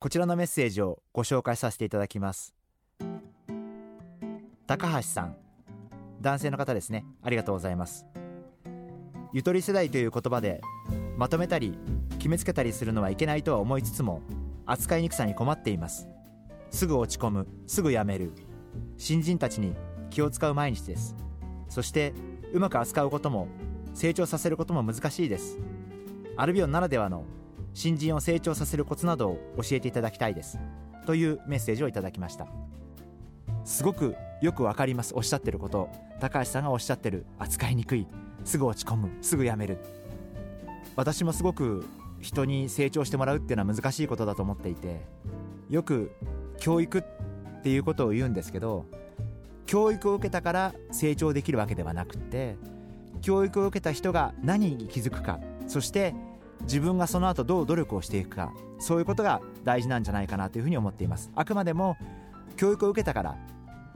こちらのメッセージをご紹介させていただきます。高橋さん、男性の方ですね。ありがとうございます。ゆとり世代という言葉でまとめたり決めつけたりするのはいけないとは思いつつも、扱いにくさに困っています。すぐ落ち込む、すぐやめる、新人たちに気を使う毎日です。そしてうまく扱うことも成長させることも難しいです。アルビオンならではの新人を成長させるコツなどを教えていただきたいですというメッセージをいただきました。すごくよくわかります。おっしゃってること、高橋さんがおっしゃってる扱いにくい、すぐ落ち込む、すぐやめる、私もすごく人に成長してもらうっていうのは難しいことだと思っていて、よく教育っていうことを言うんですけど、教育を受けたから成長できるわけではなくて、教育を受けた人が何に気づくか、そして自分がその後どう努力をしていくか、そういうことが大事なんじゃないかなというふうに思っています。あくまでも教育を受けたから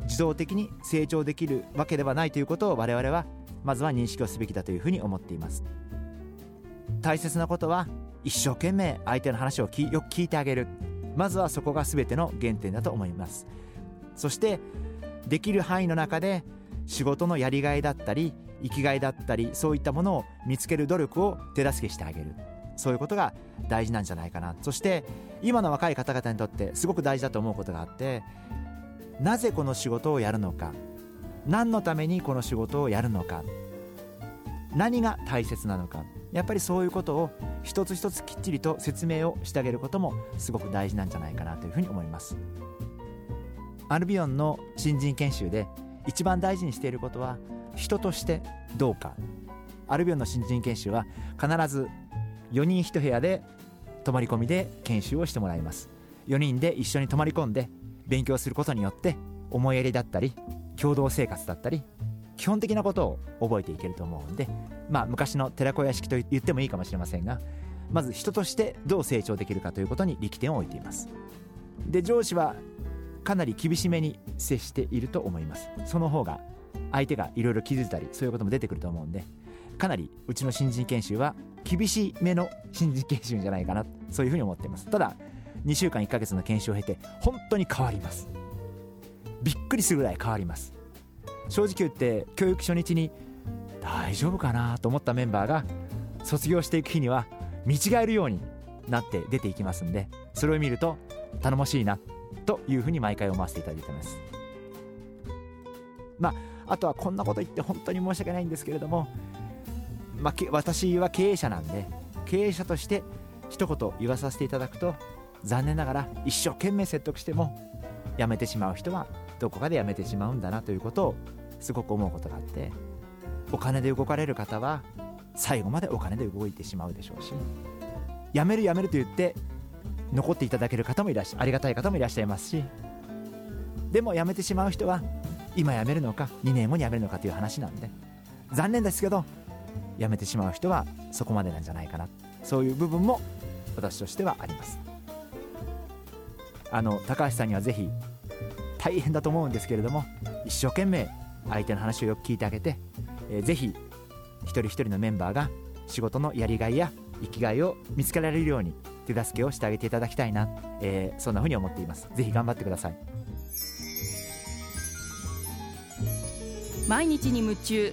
自動的に成長できるわけではないということを、我々はまずは認識をすべきだというふうに思っています。大切なことは一生懸命相手の話をよく聞いてあげる。まずはそこが全ての原点だと思います。そしてできる範囲の中で仕事のやりがいだったり生きがいだったり、そういったものを見つける努力を手助けしてあげる、そういうことが大事なんじゃないかな。そして今の若い方々にとってすごく大事だと思うことがあって、なぜこの仕事をやるのか、何のためにこの仕事をやるのか、何が大切なのか、やっぱりそういうことを一つ一つきっちりと説明をしてあげることもすごく大事なんじゃないかなというふうに思います。アルビオンの新人研修で一番大事にしていることは、人としてどうか。アルビオンの新人研修は必ず4人1部屋で泊まり込みで研修をしてもらいます。4人で一緒に泊まり込んで勉強することによって、思いやりだったり共同生活だったり基本的なことを覚えていけると思うんで、昔の寺子屋式と言ってもいいかもしれませんが、まず人としてどう成長できるかということに力点を置いています。で、上司はかなり厳しめに接していると思います。その方が相手がいろいろ気づいたり、そういうことも出てくると思うんで、かなりうちの新人研修は厳しめの新人研修じゃないかな、そういうふうに思っています。ただ2週間1ヶ月の研修を経て本当に変わります。びっくりするぐらい変わります。正直言って教育初日に大丈夫かなと思ったメンバーが、卒業していく日には見違えるようになって出ていきますんで、それを見ると頼もしいなというふうに毎回思わせていただいています。あとはこんなこと言って本当に申し訳ないんですけれども、私は経営者なんで、経営者として一言言わさせていただくと、残念ながら一生懸命説得しても辞めてしまう人はどこかで辞めてしまうんだなということをすごく思うことがあって、お金で動かれる方は最後までお金で動いてしまうでしょうし、辞めると言って残っていただける方もいらっしゃる、ありがたい方もいらっしゃいますし、でも辞めてしまう人は今辞めるのか2年後に辞めるのかという話なんで、残念ですけど辞めてしまう人はそこまでなんじゃないかな、そういう部分も私としてはあります。高橋さんにはぜひ、大変だと思うんですけれども、一生懸命相手の話をよく聞いてあげて、ぜひ一人一人のメンバーが仕事のやりがいや生きがいを見つけられるように手助けをしてあげていただきたいな、そんなふうに思っています。ぜひ頑張ってください。毎日に夢中、